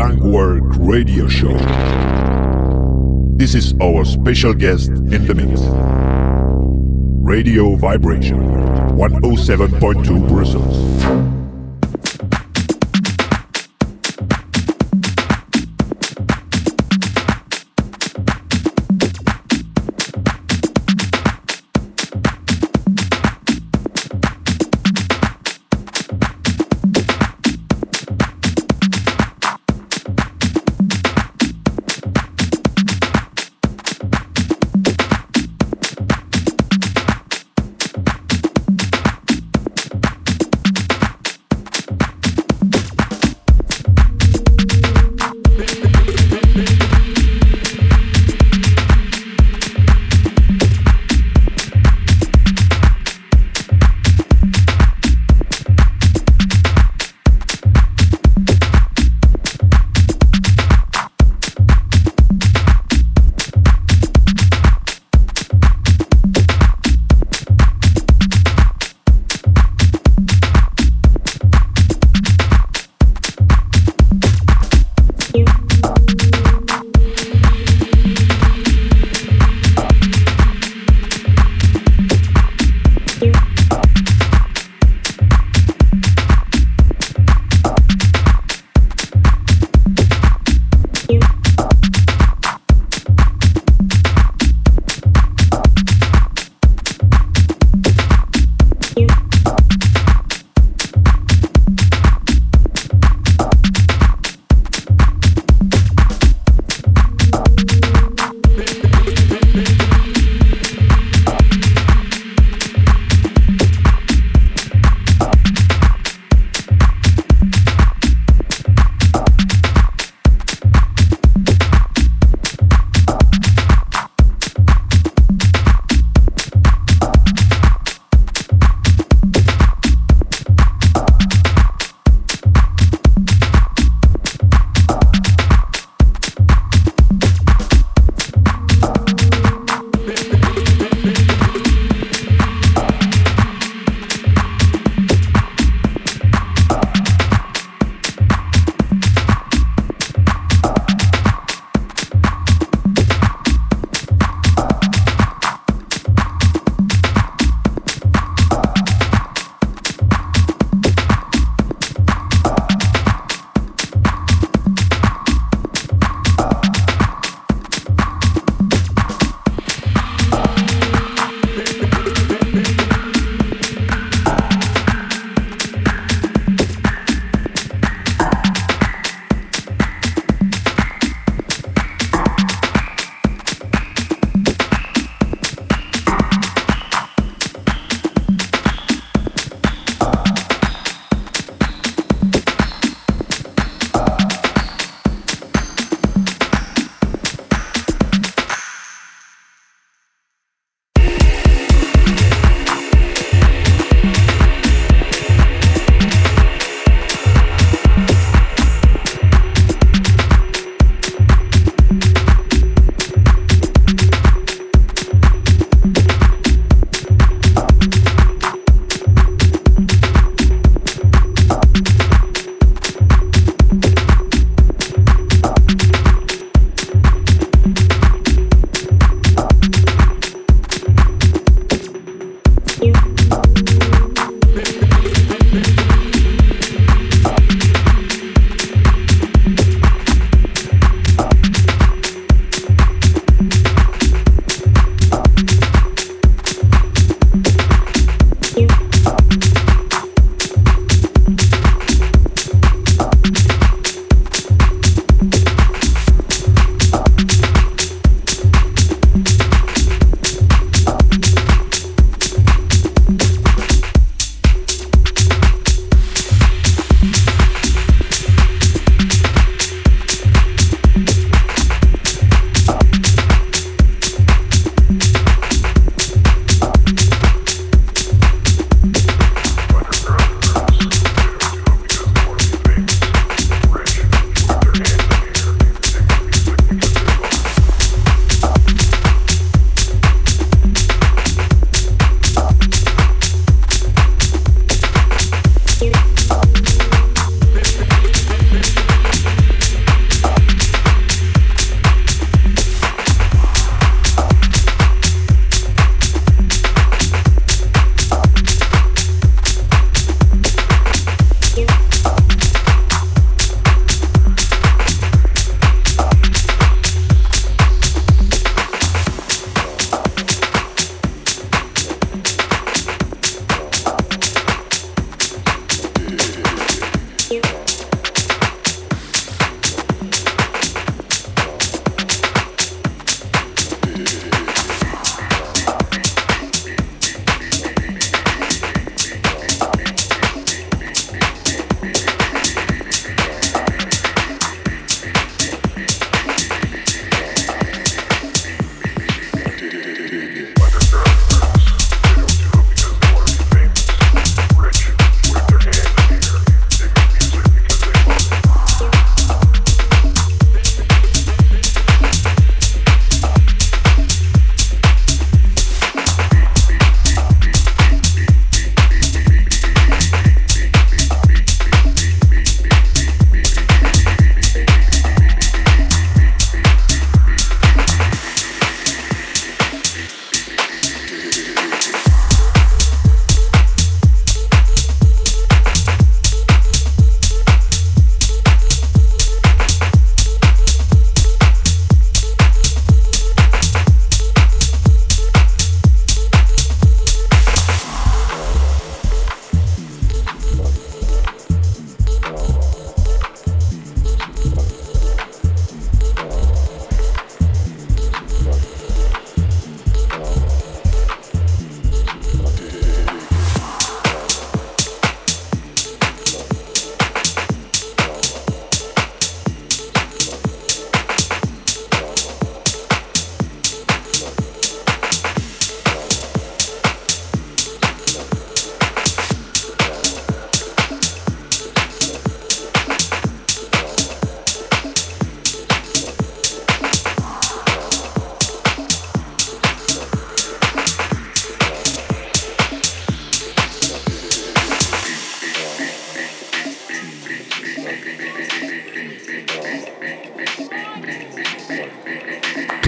Clankwork Radio Show. This is our special guest in the mix. Radio Vibration, 107.2 Brussels.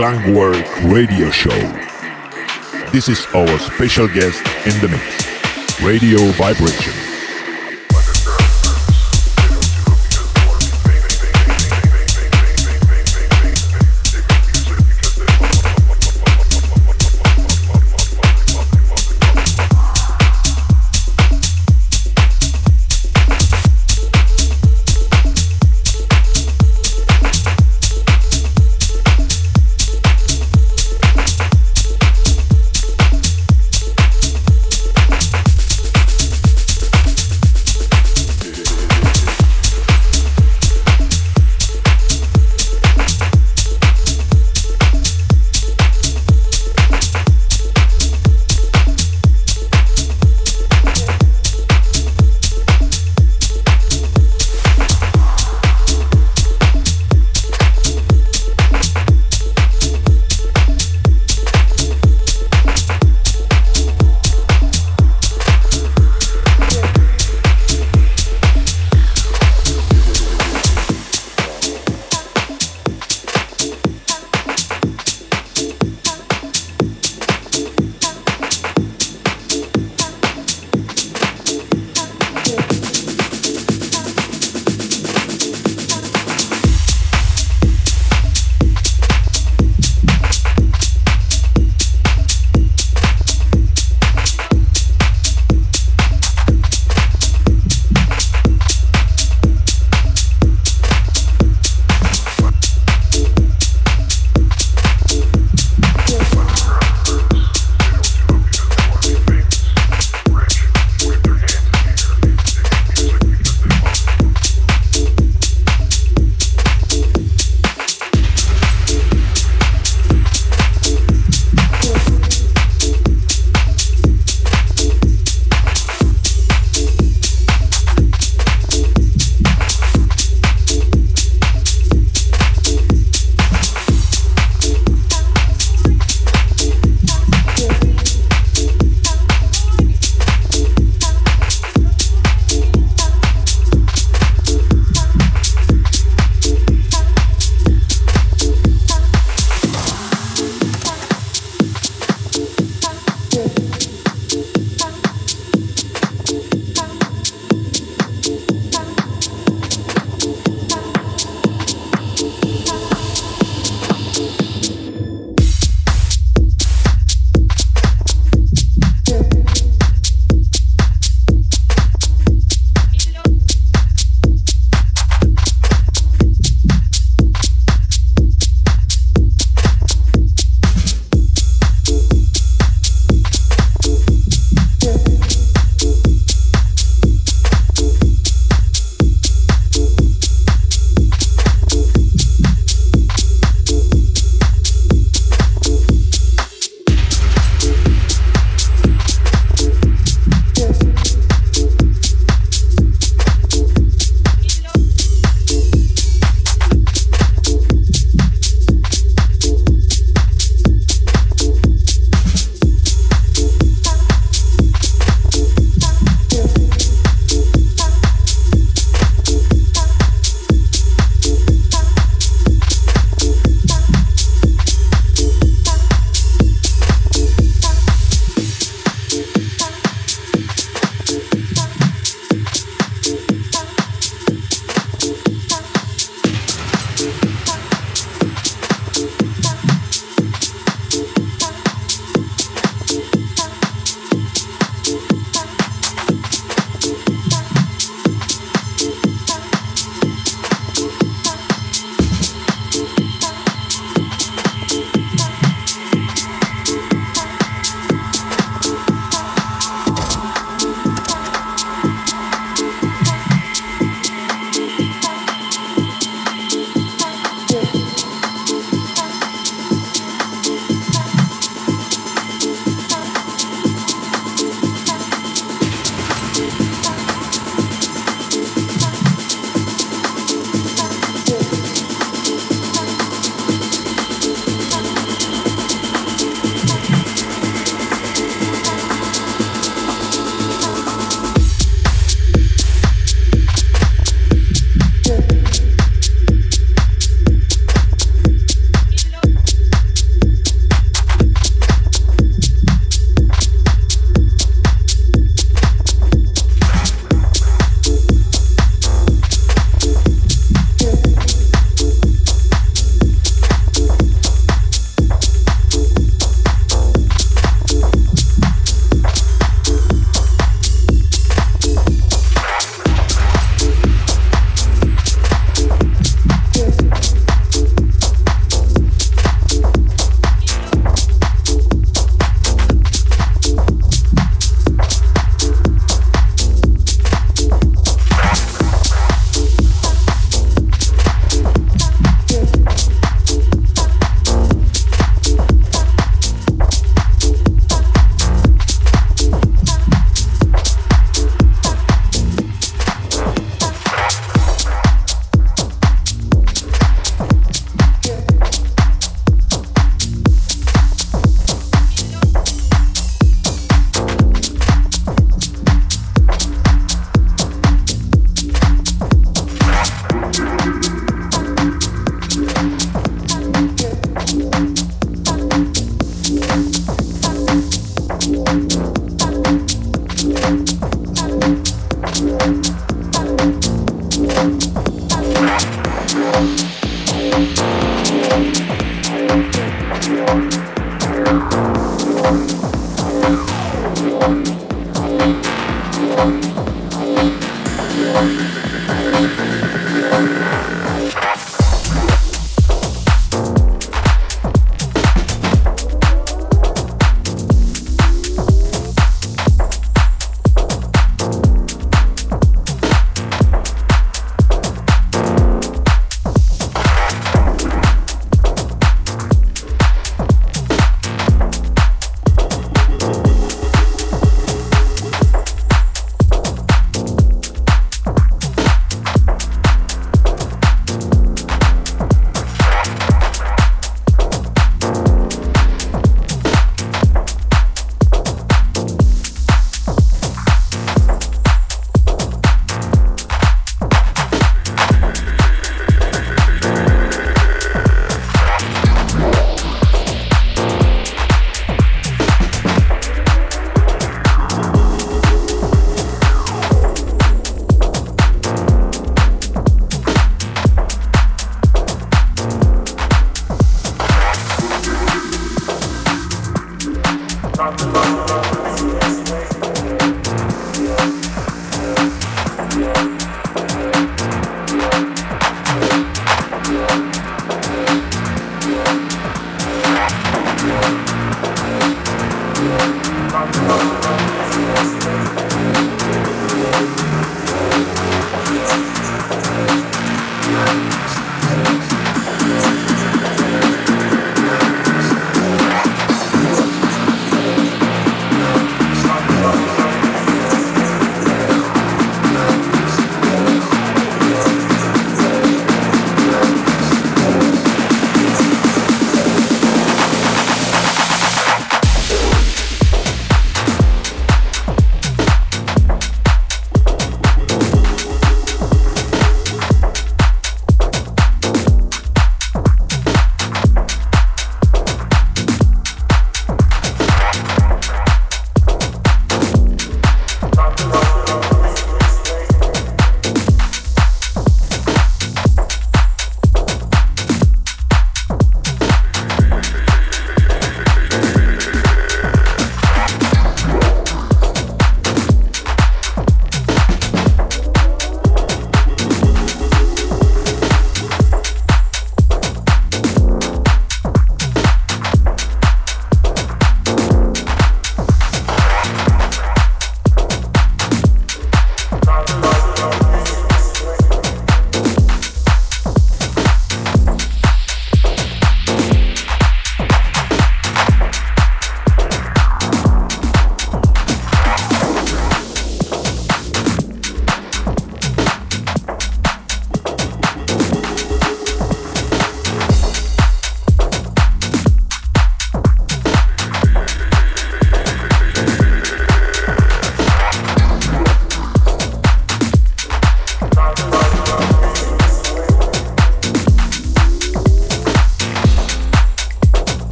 Clankwork Radio Show. This is our special guest in the mix, Radio Vibration.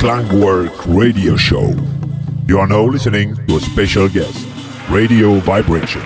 Clankwork Radio Show. You are now listening to a special guest, Radio Vibration.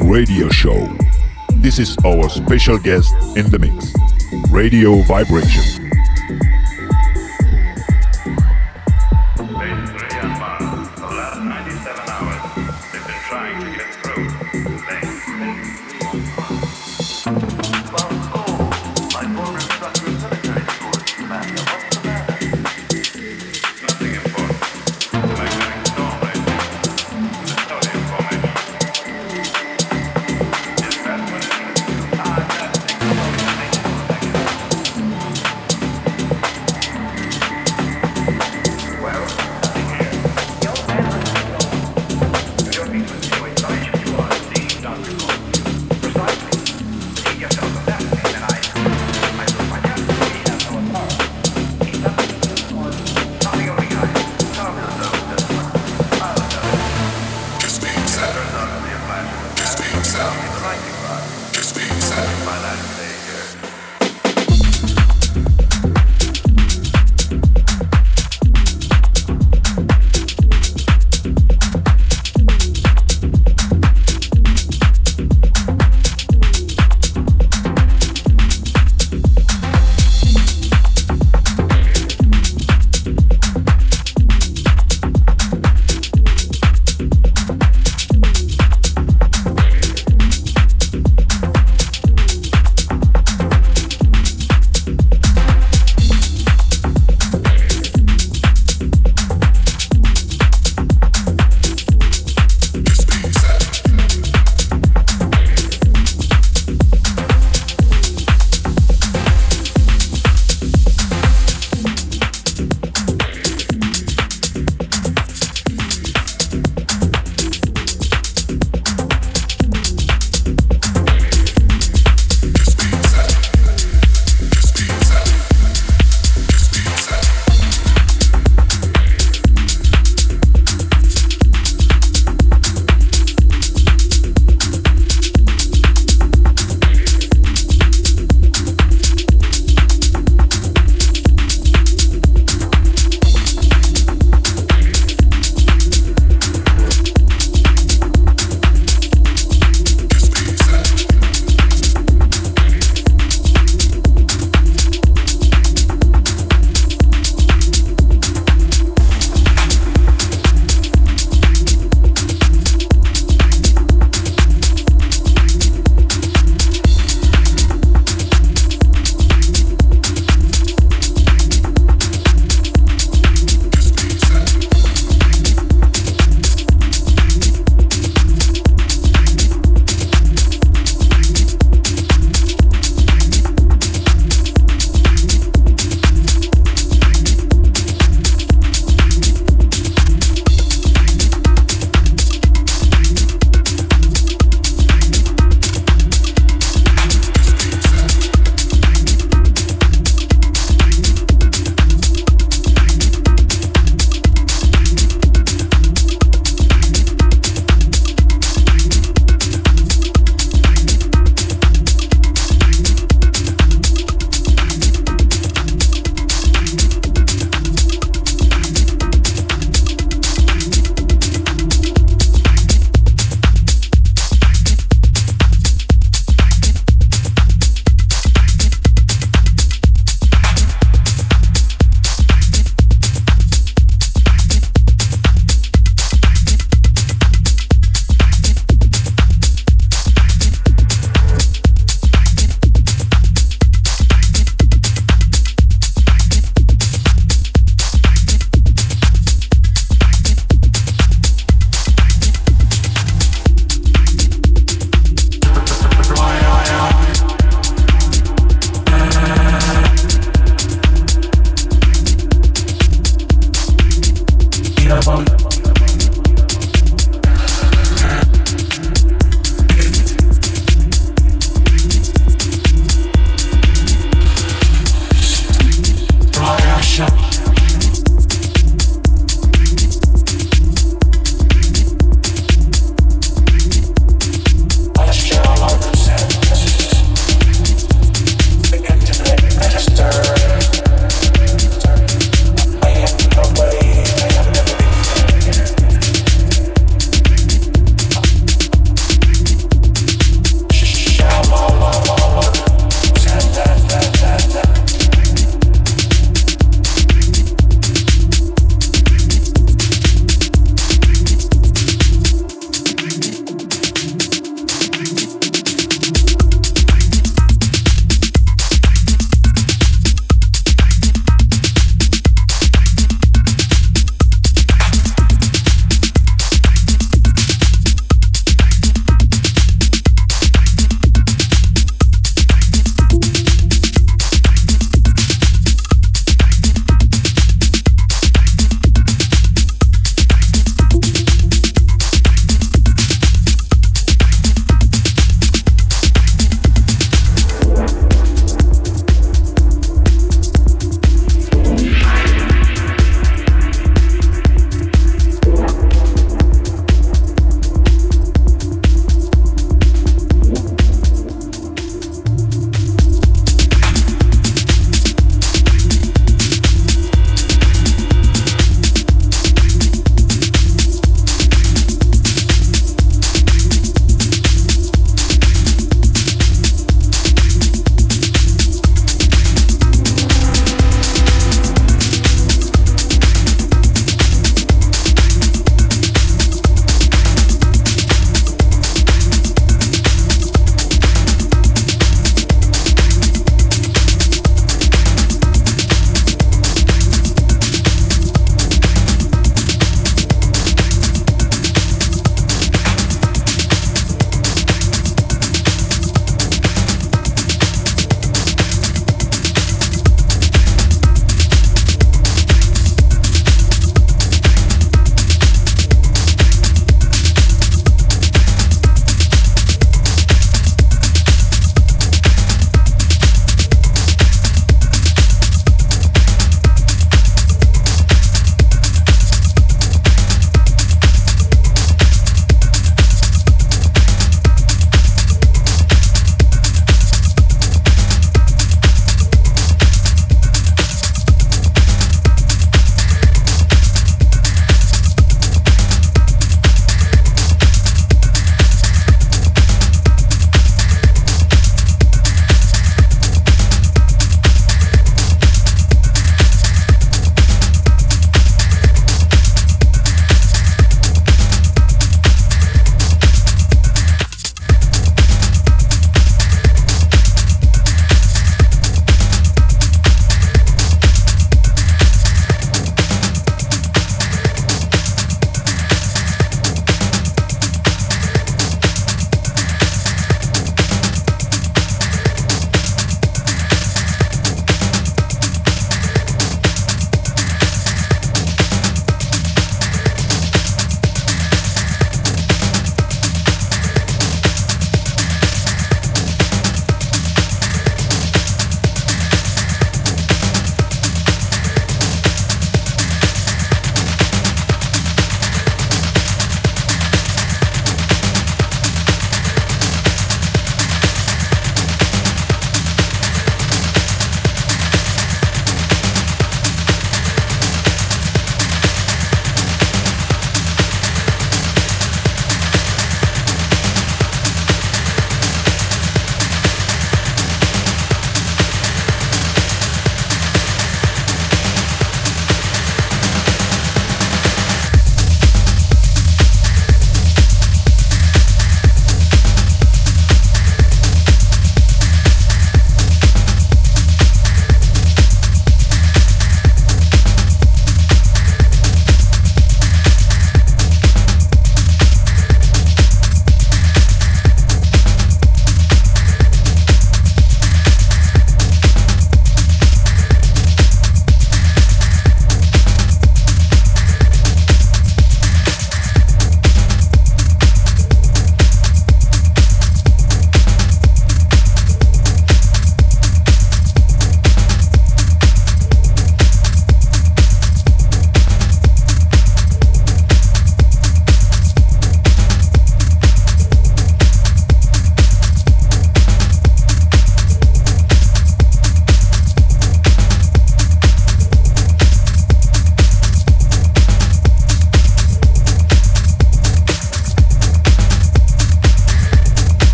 Radio show. This is our special guest in the mix, Radio Vibration.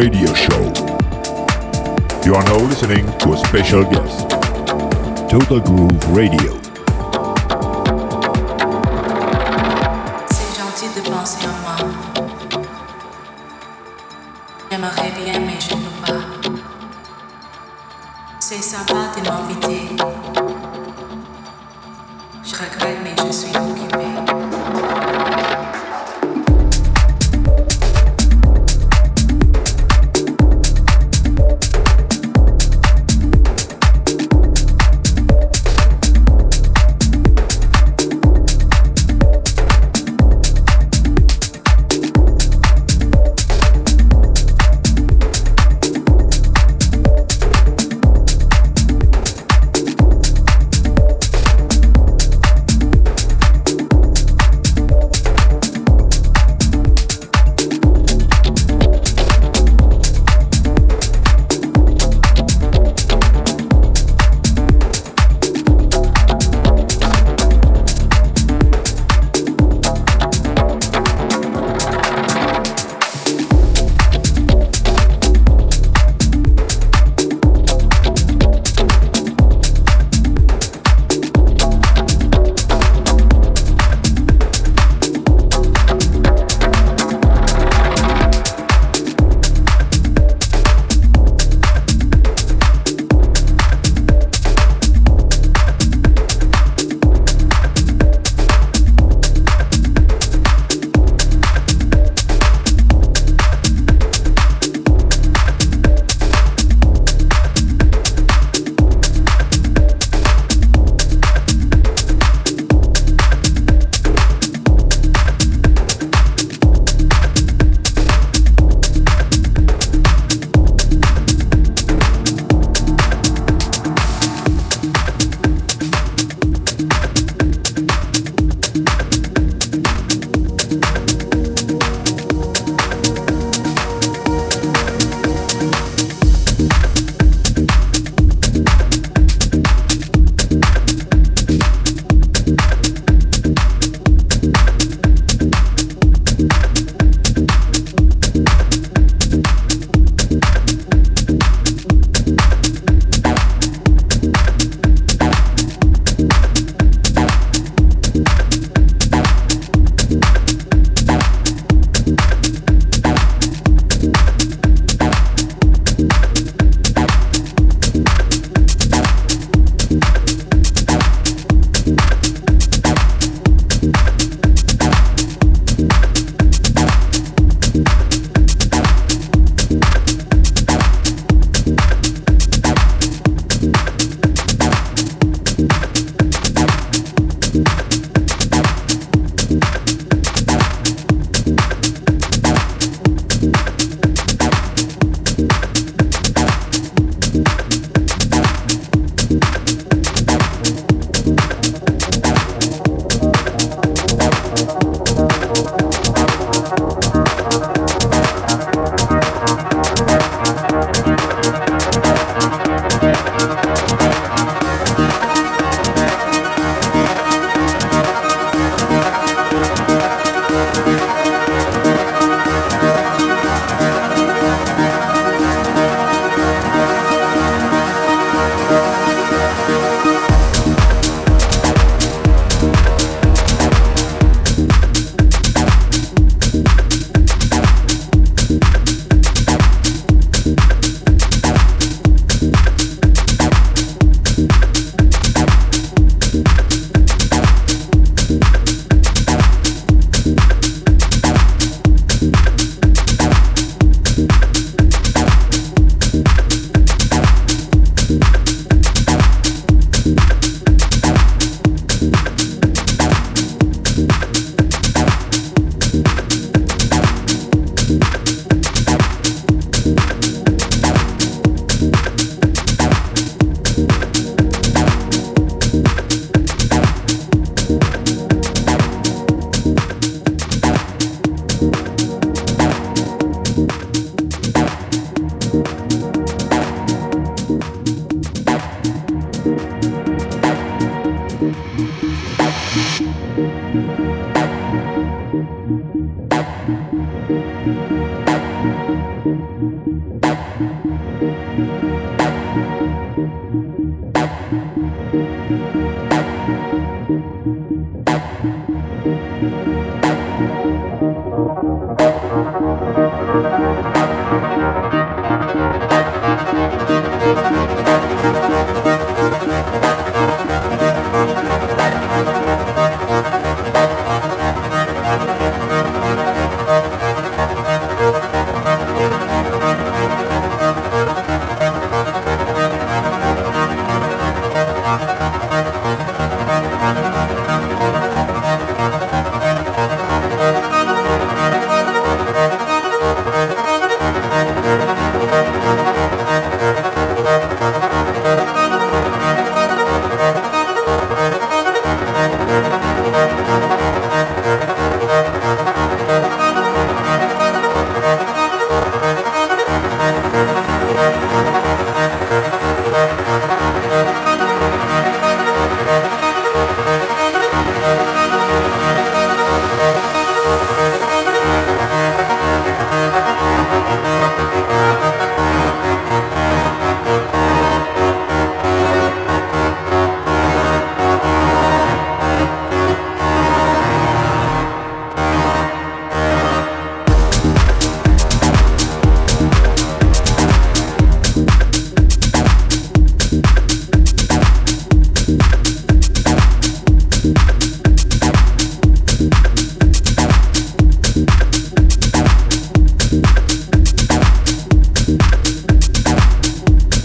Radio Show. You are now listening to a special guest, Total Groove Radio. C'est gentil de penser à moi. J'aimerais bien, mais je ne peux pas. C'est sympa de m'inviter. Je regrette, mais je suis occupée.